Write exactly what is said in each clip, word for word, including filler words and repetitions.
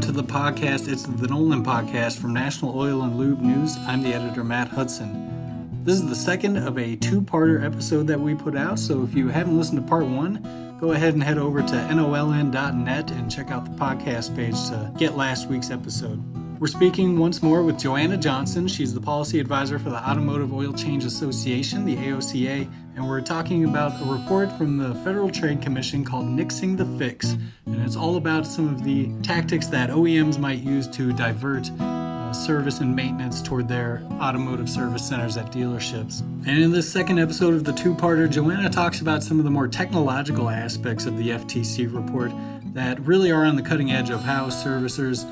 welcome to the podcast. It's the Nolan Podcast from National Oil and Lube News. I'm the editor, Matt Hudson. This is the second of a two-parter episode that we put out, so if you haven't listened to part one, go ahead and head over to N O L N dot net and check out the podcast page to get last week's episode. We're speaking once more with Joanna Johnson. She's the policy advisor for the Automotive Oil Change Association, the A O C A, and we're talking about a report from the Federal Trade Commission called Nixing the Fix, and it's all about some of the tactics that O E Ms might use to divert uh, service and maintenance toward their automotive service centers at dealerships. And in this second episode of the two-parter, Joanna talks about some of the more technological aspects of the F T C report that really are on the cutting edge of how servicers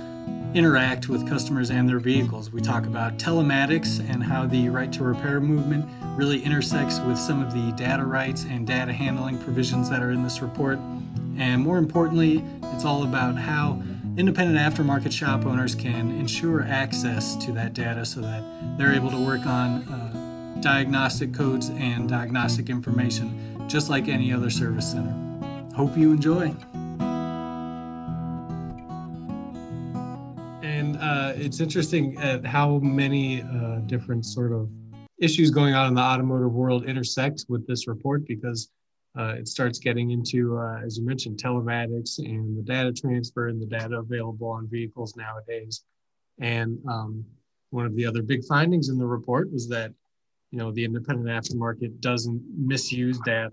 interact with customers and their vehicles. We talk about telematics and how the Right to Repair movement really intersects with some of the data rights and data handling provisions that are in this report. And more importantly, it's all about how independent aftermarket shop owners can ensure access to that data so that they're able to work on uh, diagnostic codes and diagnostic information just like any other service center. Hope you enjoy. Uh, it's interesting at how many uh, different sort of issues going on in the automotive world intersect with this report, because uh, it starts getting into, uh, as you mentioned, telematics and the data transfer and the data available on vehicles nowadays. And um, one of the other big findings in the report was that, you know, the independent aftermarket doesn't misuse data,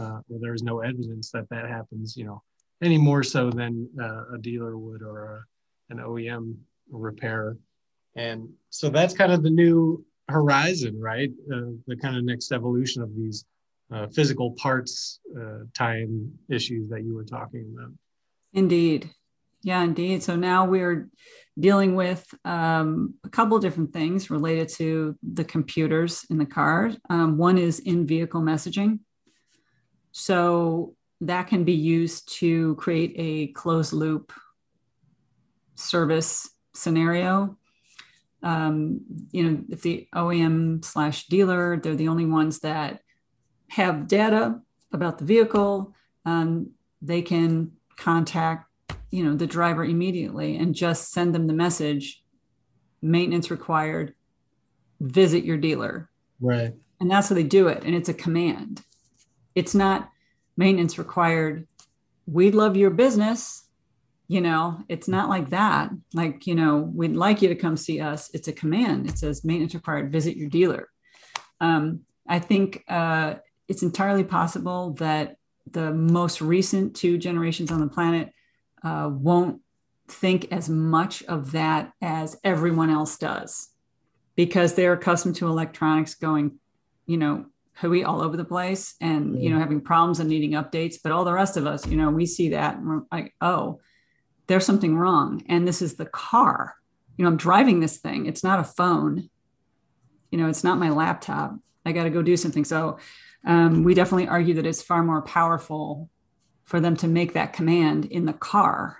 uh, or there is no evidence that that happens, you know, any more so than uh, a dealer would or a, an O E M repair. And so that's kind of the new horizon, right? Uh, the kind of next evolution of these uh, physical parts uh, tie-in issues that you were talking about. Indeed. Yeah, indeed. So now we're dealing with um, a couple of different things related to the computers in the car. Um, one is in-vehicle messaging. So that can be used to create a closed-loop service scenario. Um, you know, if the O E M slash dealer, they're the only ones that have data about the vehicle, um, they can contact, you know, the driver immediately and just send them the message, maintenance required, visit your dealer. Right. And that's how they do it. And it's a command. It's not maintenance required, we love your business. You know, it's not like that. Like, you know, we'd like you to come see us. It's a command. It says maintenance required, visit your dealer. Um, I think uh, it's entirely possible that the most recent two generations on the planet uh, won't think as much of that as everyone else does, because they're accustomed to electronics going, you know, hooey all over the place and, mm-hmm. you know, having problems and needing updates. But all the rest of us, you know, we see that and we're like, oh, there's something wrong. And this is the car, you know, I'm driving this thing. It's not a phone, you know, it's not my laptop. I got to go do something. So um, we definitely argue that it's far more powerful for them to make that command in the car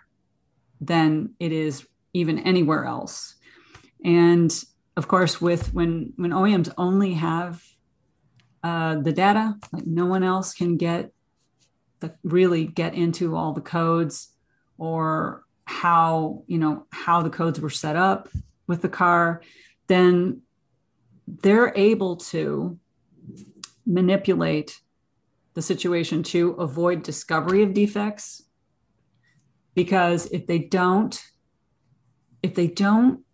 than it is even anywhere else. And of course, with when, when O E Ms only have uh, the data, like no one else can get the really get into all the codes or how, you know, how the codes were set up with the car, then they're able to manipulate the situation to avoid discovery of defects. Because if they don't, if they don't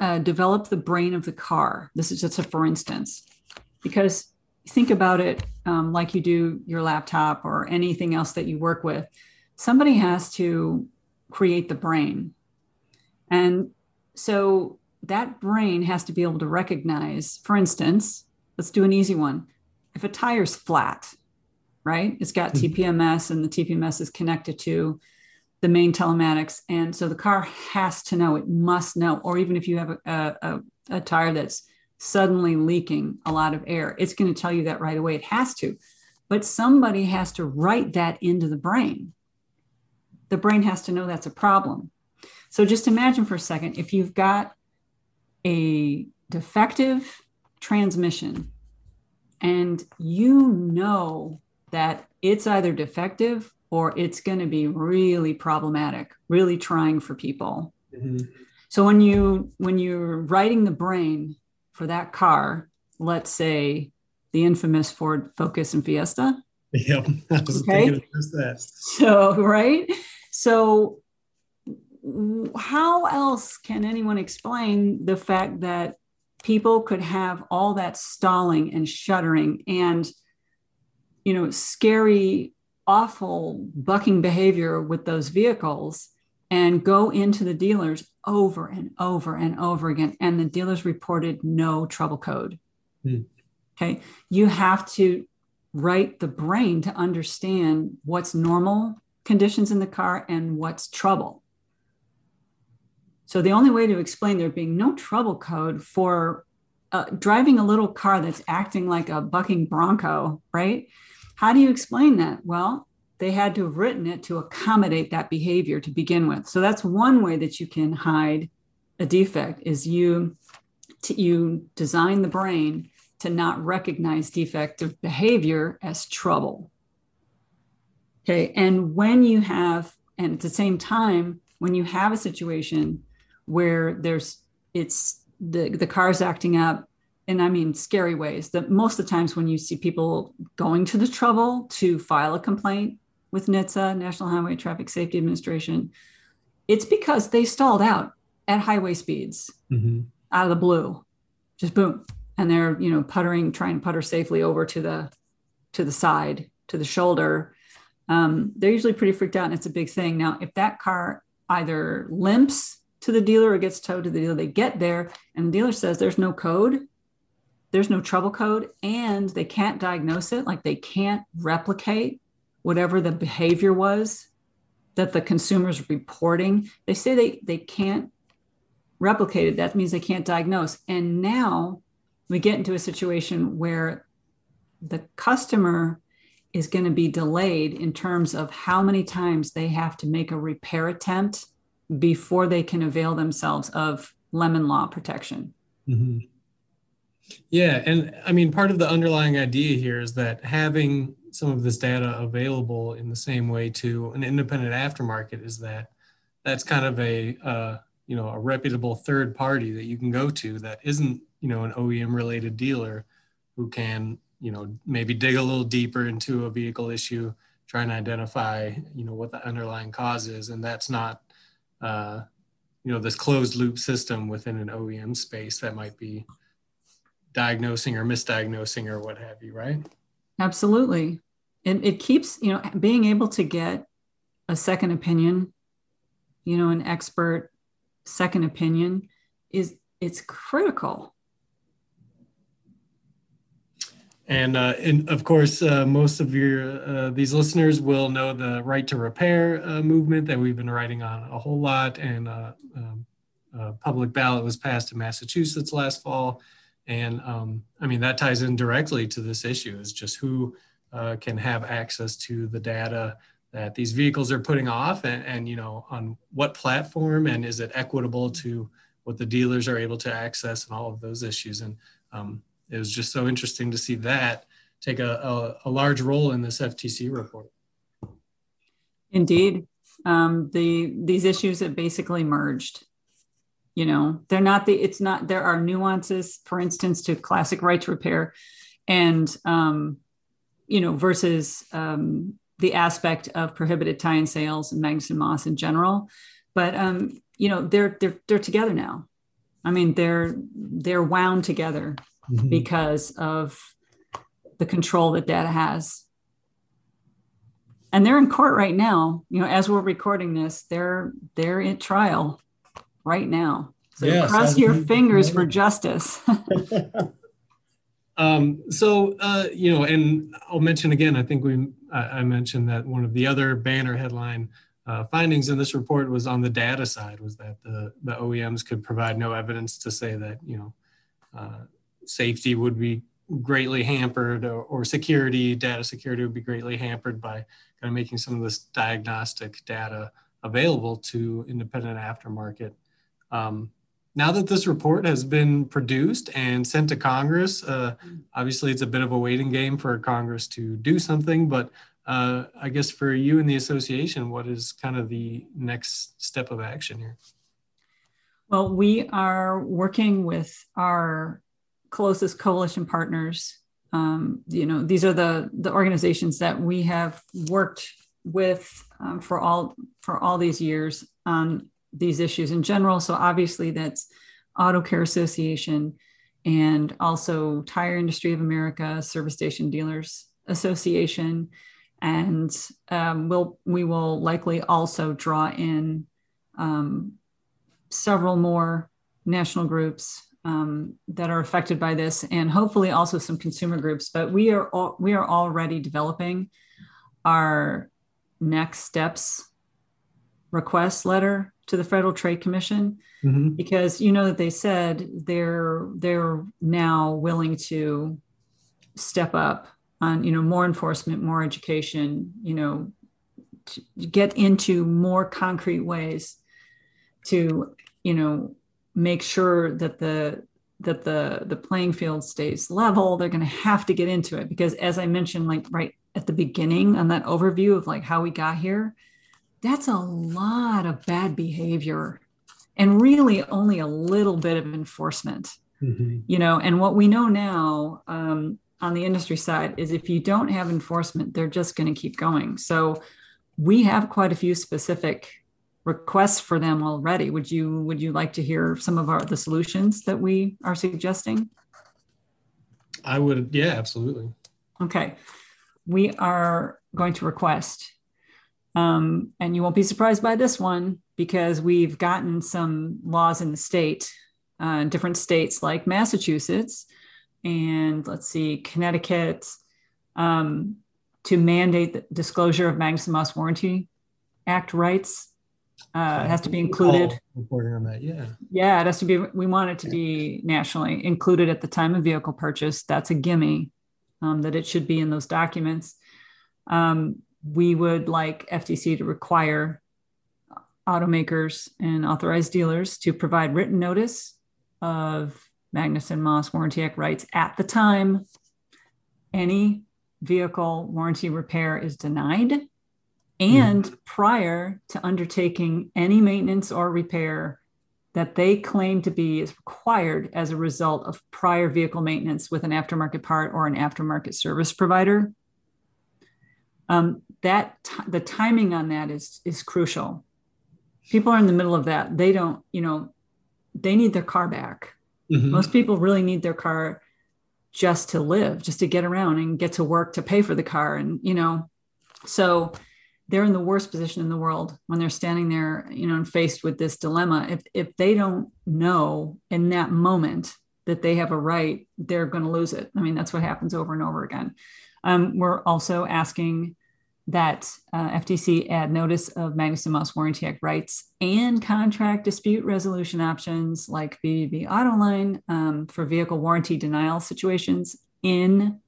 uh, develop the brain of the car, this is just a for instance, because think about it um, like you do your laptop or anything else that you work with. Somebody has to create the brain. And so that brain has to be able to recognize, for instance, let's do an easy one. If a tire's flat, right? It's got T P M S and the T P M S is connected to the main telematics. And so the car has to know, it must know, or even if you have a, a, a tire that's suddenly leaking a lot of air, it's going to tell you that right away. It has to, but somebody has to write that into the brain. The brain has to know that's a problem. So just imagine for a second, if you've got a defective transmission and you know that it's either defective or it's going to be really problematic, really trying for people, Mm-hmm. So when you when you're writing the brain for that car, let's say the infamous Ford Focus and Fiesta. Yep. I was okay. thinking just that. So right. So how else can anyone explain the fact that people could have all that stalling and shuddering and, you know, scary, awful bucking behavior with those vehicles and go into the dealers over and over and over again? And the dealers reported no trouble code. Hmm. Okay. You have to write the brain to understand what's normal conditions in the car and what's trouble. So the only way to explain there being no trouble code for uh, driving a little car that's acting like a bucking bronco, right? How do you explain that? Well, they had to have written it to accommodate that behavior to begin with. So that's one way that you can hide a defect is you, t- you design the brain to not recognize defective behavior as trouble. Okay, and when you have, and at the same time, when you have a situation where there's, it's the, the car's acting up, and I mean, scary ways that most of the times when you see people going to the trouble to file a complaint with N H T S A, National Highway Traffic Safety Administration, it's because they stalled out at highway speeds mm-hmm. out of the blue, just boom. And they're, you know, puttering, trying to putter safely over to the, to the side, to the shoulder. Um, they're usually pretty freaked out and it's a big thing. Now, if that car either limps to the dealer or gets towed to the dealer, they get there and the dealer says there's no code, there's no trouble code, and they can't diagnose it, like they can't replicate whatever the behavior was that the consumer's reporting. They say they, they can't replicate it. That means they can't diagnose. And now we get into a situation where the customer is going to be delayed in terms of how many times they have to make a repair attempt before they can avail themselves of Lemon Law protection. Mm-hmm. Yeah. And I mean, part of the underlying idea here is that having some of this data available in the same way to an independent aftermarket is that that's kind of a, uh, you know, a reputable third party that you can go to that isn't, you know, an O E M related dealer who can, you know, maybe dig a little deeper into a vehicle issue, try and identify, you know, what the underlying cause is. And that's not, uh, you know, this closed loop system within an O E M space that might be diagnosing or misdiagnosing or what have you, right? Absolutely. And it keeps, you know, being able to get a second opinion, you know, an expert second opinion is, it's critical. And, uh, and of course, uh, most of your uh, these listeners will know the Right to Repair uh, movement that we've been writing on a whole lot. And uh, um, a public ballot was passed in Massachusetts last fall. And um, I mean, that ties in directly to this issue is just who uh, can have access to the data that these vehicles are putting off and, and, you know, on what platform, and is it equitable to what the dealers are able to access and all of those issues. And um, it was just so interesting to see that take a, a, a large role in this F T C report. Indeed. Um, the these issues have basically merged. You know, they're not the, it's not, there are nuances, for instance, to classic Right to Repair and, um, you know, versus um, the aspect of prohibited tie-in sales and Magnuson-Moss in general. But, um, you know, they're, they're, they're together now. I mean, they're, they're wound together mm-hmm. because of the control that data has. And they're in court right now, you know, as we're recording this, they're, they're in trial right now. So yes, cross your fingers for justice. um, so, uh, you know, and I'll mention again, I think we, I, I mentioned that one of the other banner headline uh, findings in this report was on the data side, was that the, the O E Ms could provide no evidence to say that, you know, uh, safety would be greatly hampered or, or security, data security would be greatly hampered by kind of making some of this diagnostic data available to independent aftermarket. Um, now that this report has been produced and sent to Congress, uh, obviously it's a bit of a waiting game for Congress to do something, but uh, I guess for you and the association, what is kind of the next step of action here? Well, we are working with our closest coalition partners. Um, you know, these are the, the organizations that we have worked with um, for all for all these years on these issues in general. So obviously that's Auto Care Association and also Tire Industry of America, Service Station Dealers Association. And um, we'll, we will likely also draw in um, several more national groups um, that are affected by this, and hopefully also some consumer groups. But we are all, we are already developing our next steps request letter to the Federal Trade Commission, mm-hmm. because you know that they said they're they're now willing to step up on, you know, more enforcement, more education, you know, to get into more concrete ways to, you know, make sure that the that the the playing field stays level. They're going to have to get into it, because as I mentioned, like right at the beginning on that overview of like how we got here, that's a lot of bad behavior and really only a little bit of enforcement, mm-hmm. you know, and what we know now um, on the industry side is if you don't have enforcement, they're just going to keep going. So we have quite a few specific requests for them already. Would you, would you like to hear some of our, the solutions that we are suggesting? I would. Yeah, absolutely. Okay. We are going to request Um, and you won't be surprised by this one, because we've gotten some laws in the state, uh, different states like Massachusetts and let's see, Connecticut, um, to mandate the disclosure of Magnuson-Moss Warranty Act rights. Uh, it has to be included. Reporting on that, yeah. Yeah, it has to be. We want it to be nationally included at the time of vehicle purchase. That's a gimme, um, that it should be in those documents. Um, We would like F T C to require automakers and authorized dealers to provide written notice of Magnuson-Moss Warranty Act rights at the time any vehicle warranty repair is denied, and mm. prior to undertaking any maintenance or repair that they claim to be is required as a result of prior vehicle maintenance with an aftermarket part or an aftermarket service provider. Um, that t- the timing on that is, is crucial. People are in the middle of that. They don't, you know, they need their car back. Mm-hmm. Most people really need their car just to live, just to get around and get to work, to pay for the car. And, you know, so they're in the worst position in the world when they're standing there, you know, and faced with this dilemma. If, if they don't know in that moment that they have a right, they're going to lose it. I mean, that's what happens over and over again. Um, we're also asking that uh, F T C add notice of Magnuson-Moss Warranty Act rights and contract dispute resolution options like B B B AutoLine um, for vehicle warranty denial situations in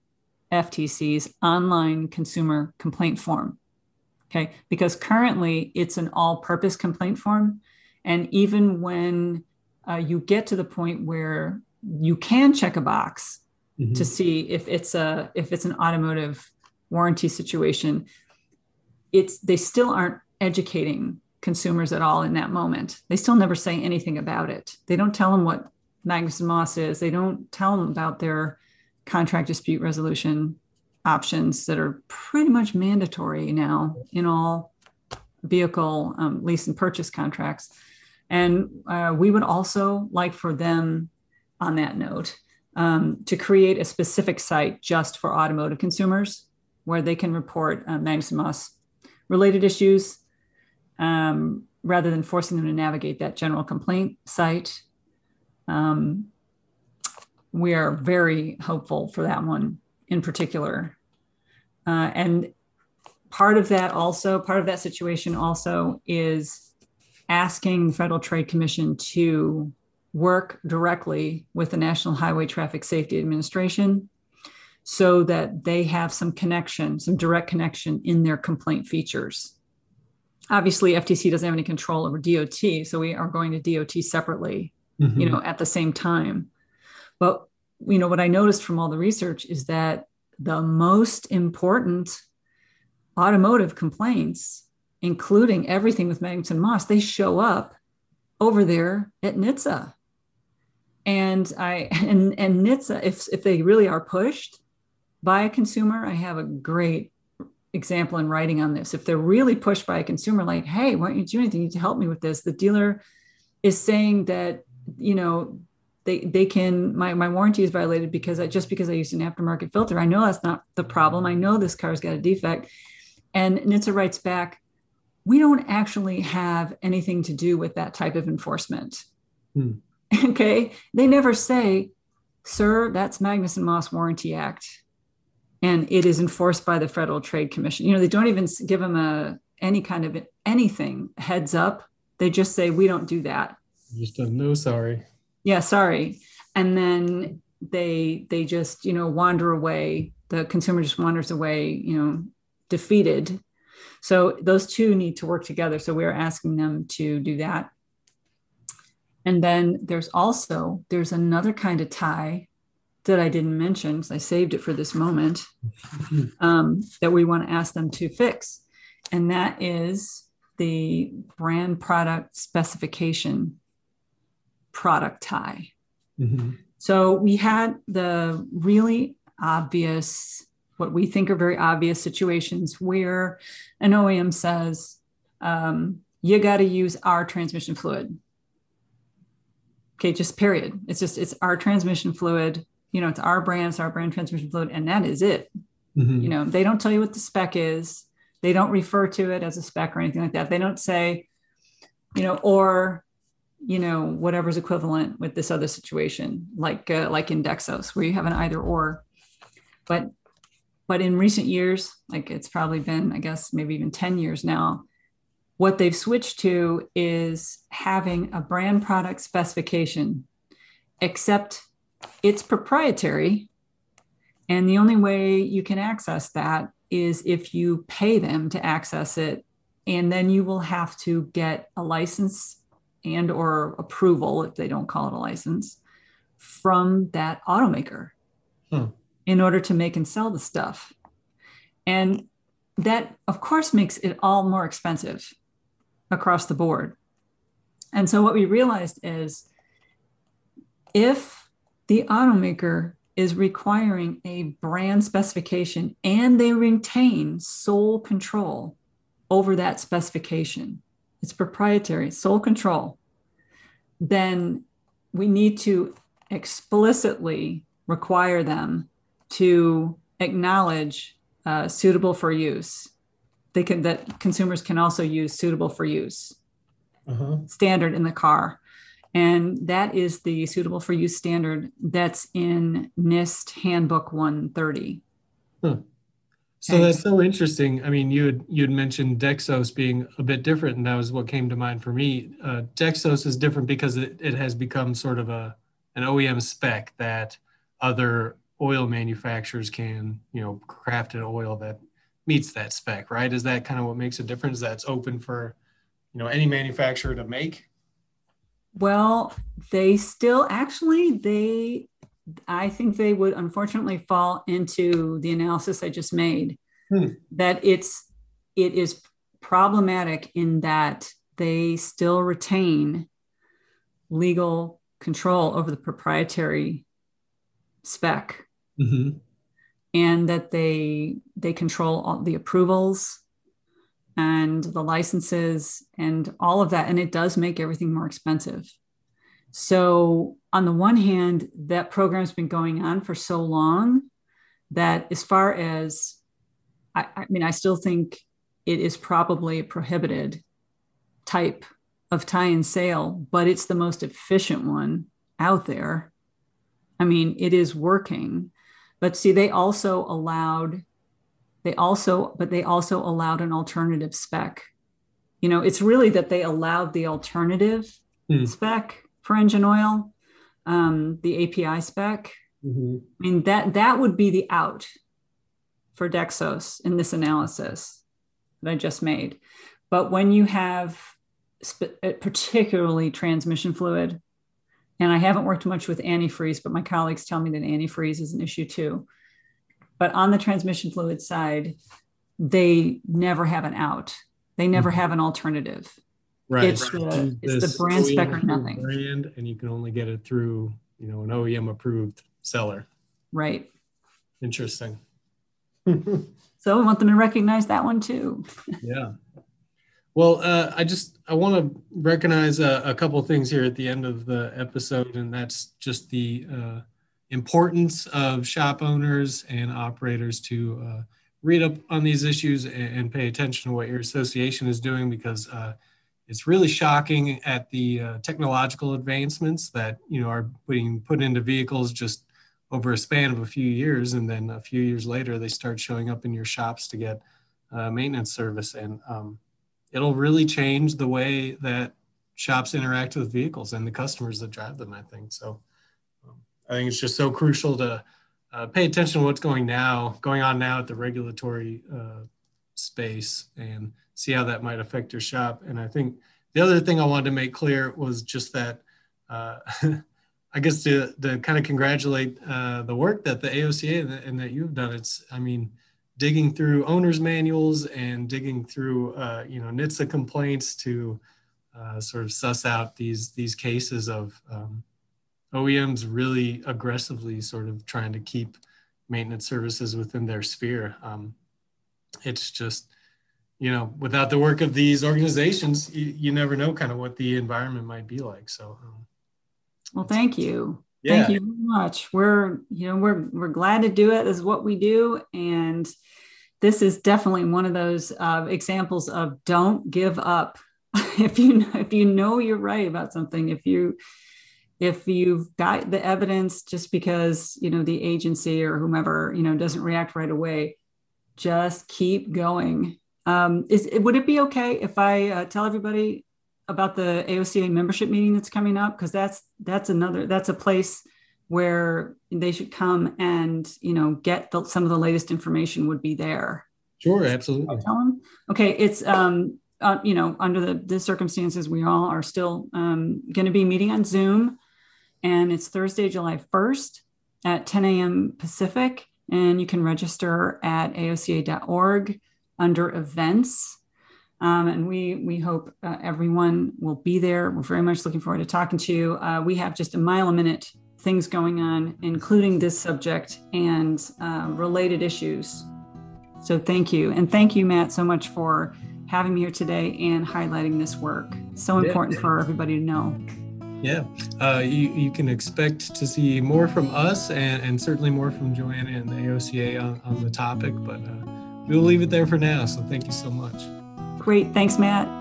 F T C's online consumer complaint form. Okay, because currently it's an all-purpose complaint form. And even when uh, you get to the point where you can check a box Mm-hmm. to see if it's a if it's an automotive warranty situation, it's they still aren't educating consumers at all in that moment. They still never say anything about it. They don't tell them what Magnuson-Moss is. They don't tell them about their contract dispute resolution options that are pretty much mandatory now in all vehicle um, lease and purchase contracts. And uh, we would also like for them, on that note, Um, to create a specific site just for automotive consumers where they can report uh, Magnuson-Moss related issues um, rather than forcing them to navigate that general complaint site. Um, we are very hopeful for that one in particular. Uh, and part of that also, part of that situation also is asking the Federal Trade Commission to work directly with the National Highway Traffic Safety Administration so that they have some connection, some direct connection in their complaint features. Obviously, F T C doesn't have any control over D O T, so we are going to D O T separately, mm-hmm. you know, at the same time. But, you know, what I noticed from all the research is that the most important automotive complaints, including everything with Magnuson-Moss, they show up over there at N HTSA. And I and, and N H T S A, if if they really are pushed by a consumer, I have a great example in writing on this. If they're really pushed by a consumer, like, hey, why don't you do anything? You need to help me with this. The dealer is saying that, you know, they they can, my, my warranty is violated because I just because I used an aftermarket filter. I know that's not the problem. I know this car's got a defect. And N H T S A writes back, we don't actually have anything to do with that type of enforcement. Hmm. Okay. They never say, sir, that's Magnuson-Moss Warranty Act. And it is enforced by the Federal Trade Commission. You know, they don't even give them a, any kind of anything heads up. They just say, we don't do that. Just a no, sorry. Yeah, sorry. And then they, they just, you know, wander away. The consumer just wanders away, you know, defeated. So those two need to work together. So we're asking them to do that. And then there's also, there's another kind of tie that I didn't mention, so I saved it for this moment, um, that we want to ask them to fix. And that is the brand product specification product tie. Mm-hmm. So we had the really obvious, what we think are very obvious situations where an O E M says, um, you got to use our transmission fluid. Okay, just period. It's just, it's our transmission fluid. You know, it's our brand, it's our brand transmission fluid, and that is it. Mm-hmm. You know, they don't tell you what the spec is. They don't refer to it as a spec or anything like that. They don't say, you know, or, you know, whatever's equivalent with this other situation, like uh, like in Dexos, where you have an either or. But but in recent years, like it's probably been, I guess, maybe even ten years now, what they've switched to is having a brand product specification, except it's proprietary, and the only way you can access that is if you pay them to access it, and then you will have to get a license and or approval, if they don't call it a license, from that automaker hmm. in order to make and sell the stuff. And that, of course, makes it all more expensive across the board. And so what we realized is if the automaker is requiring a brand specification and they retain sole control over that specification, it's proprietary, sole control, then we need to explicitly require them to acknowledge uh, suitable for use. They can, that consumers can also use suitable for use uh-huh. standard in the car. And that is the suitable for use standard that's in NIST Handbook one thirty. Huh. So okay. That's so interesting. I mean, you had, you'd mentioned Dexos being a bit different, and that was what came to mind for me. Uh, Dexos is different because it, it has become sort of a an O E M spec that other oil manufacturers can, you know, craft an oil that meets that spec, right? Is that kind of what makes a difference? That's open for, you know, any manufacturer to make? Well, they still actually, they, I think they would unfortunately fall into the analysis I just made, hmm. that it's, it is problematic in that they still retain legal control over the proprietary spec, mm-hmm. and that they, they control all the approvals and the licenses and all of that. And it does make everything more expensive. So on the one hand, that program's been going on for so long that as far as, I, I mean, I still think it is probably a prohibited type of tie-in sale, but it's the most efficient one out there. I mean, it is working. But see, they also allowed They also, but they also allowed an alternative spec. You know, it's really that they allowed the alternative mm. spec for engine oil, um, the A P I spec. Mm-hmm. I mean, that that would be the out for Dexos in this analysis that I just made. But when you have sp- particularly transmission fluid, and I haven't worked much with antifreeze, but my colleagues tell me that antifreeze is an issue too. But on the transmission fluid side, they never have an out. They never have an alternative. Right. It's, right. The, it's the, the brand spec or nothing. Brand, and you can only get it through, you know, an O E M approved seller. Right. Interesting. So I want them to recognize that one too. Yeah. Well, uh, I just, I want to recognize a, a couple of things here at the end of the episode, and that's just the uh, importance of shop owners and operators to uh, read up on these issues and, and pay attention to what your association is doing, because uh, it's really shocking at the uh, technological advancements that, you know, are being put into vehicles just over a span of a few years. And then a few years later, they start showing up in your shops to get uh, maintenance service. And um, it'll really change the way that shops interact with vehicles and the customers that drive them, I think. So um, I think it's just so crucial to uh, pay attention to what's going now, going on now at the regulatory uh, space, and see how that might affect your shop. And I think the other thing I wanted to make clear was just that, uh, I guess to, to kind of congratulate uh, the work that the A O C A and, and that you've done. It's, I mean, digging through owner's manuals and digging through, uh, you know, N H T S A complaints to uh, sort of suss out these these cases of um, O E Ms really aggressively sort of trying to keep maintenance services within their sphere. Um, it's just, you know, without the work of these organizations, you, you never know kind of what the environment might be like. So. Um, Well, thank you. Yeah. Thank you very much. We're, you know, we're, we're glad to do it. This is what we do. And this is definitely one of those uh, examples of don't give up. If you know, if you know you're right about something, if you, if you've got the evidence, just because, you know, the agency or whomever, you know, doesn't react right away, just keep going. Um, is, would it be okay if I uh, tell everybody about the A O C A membership meeting that's coming up? Because that's that's another, that's a place where they should come and, you know, get the, some of the latest information would be there. Sure, absolutely. I'll tell them. Okay, it's, um, uh, you know, under the, the circumstances, we all are still um, going to be meeting on Zoom, and it's Thursday, July first at ten a.m. Pacific, and you can register at A O C A dot org under events. Um, and we we hope uh, everyone will be there. We're very much looking forward to talking to you. Uh, we have just a mile a minute things going on, including this subject and uh, related issues. So thank you. And thank you, Matt, so much for having me here today and highlighting this work. So important yeah. for everybody to know. Yeah, uh, you, you can expect to see more from us and, and certainly more from Joanna and the A O C A on, on the topic, but uh, we'll leave it there for now. So thank you so much. Great. Thanks, Matt.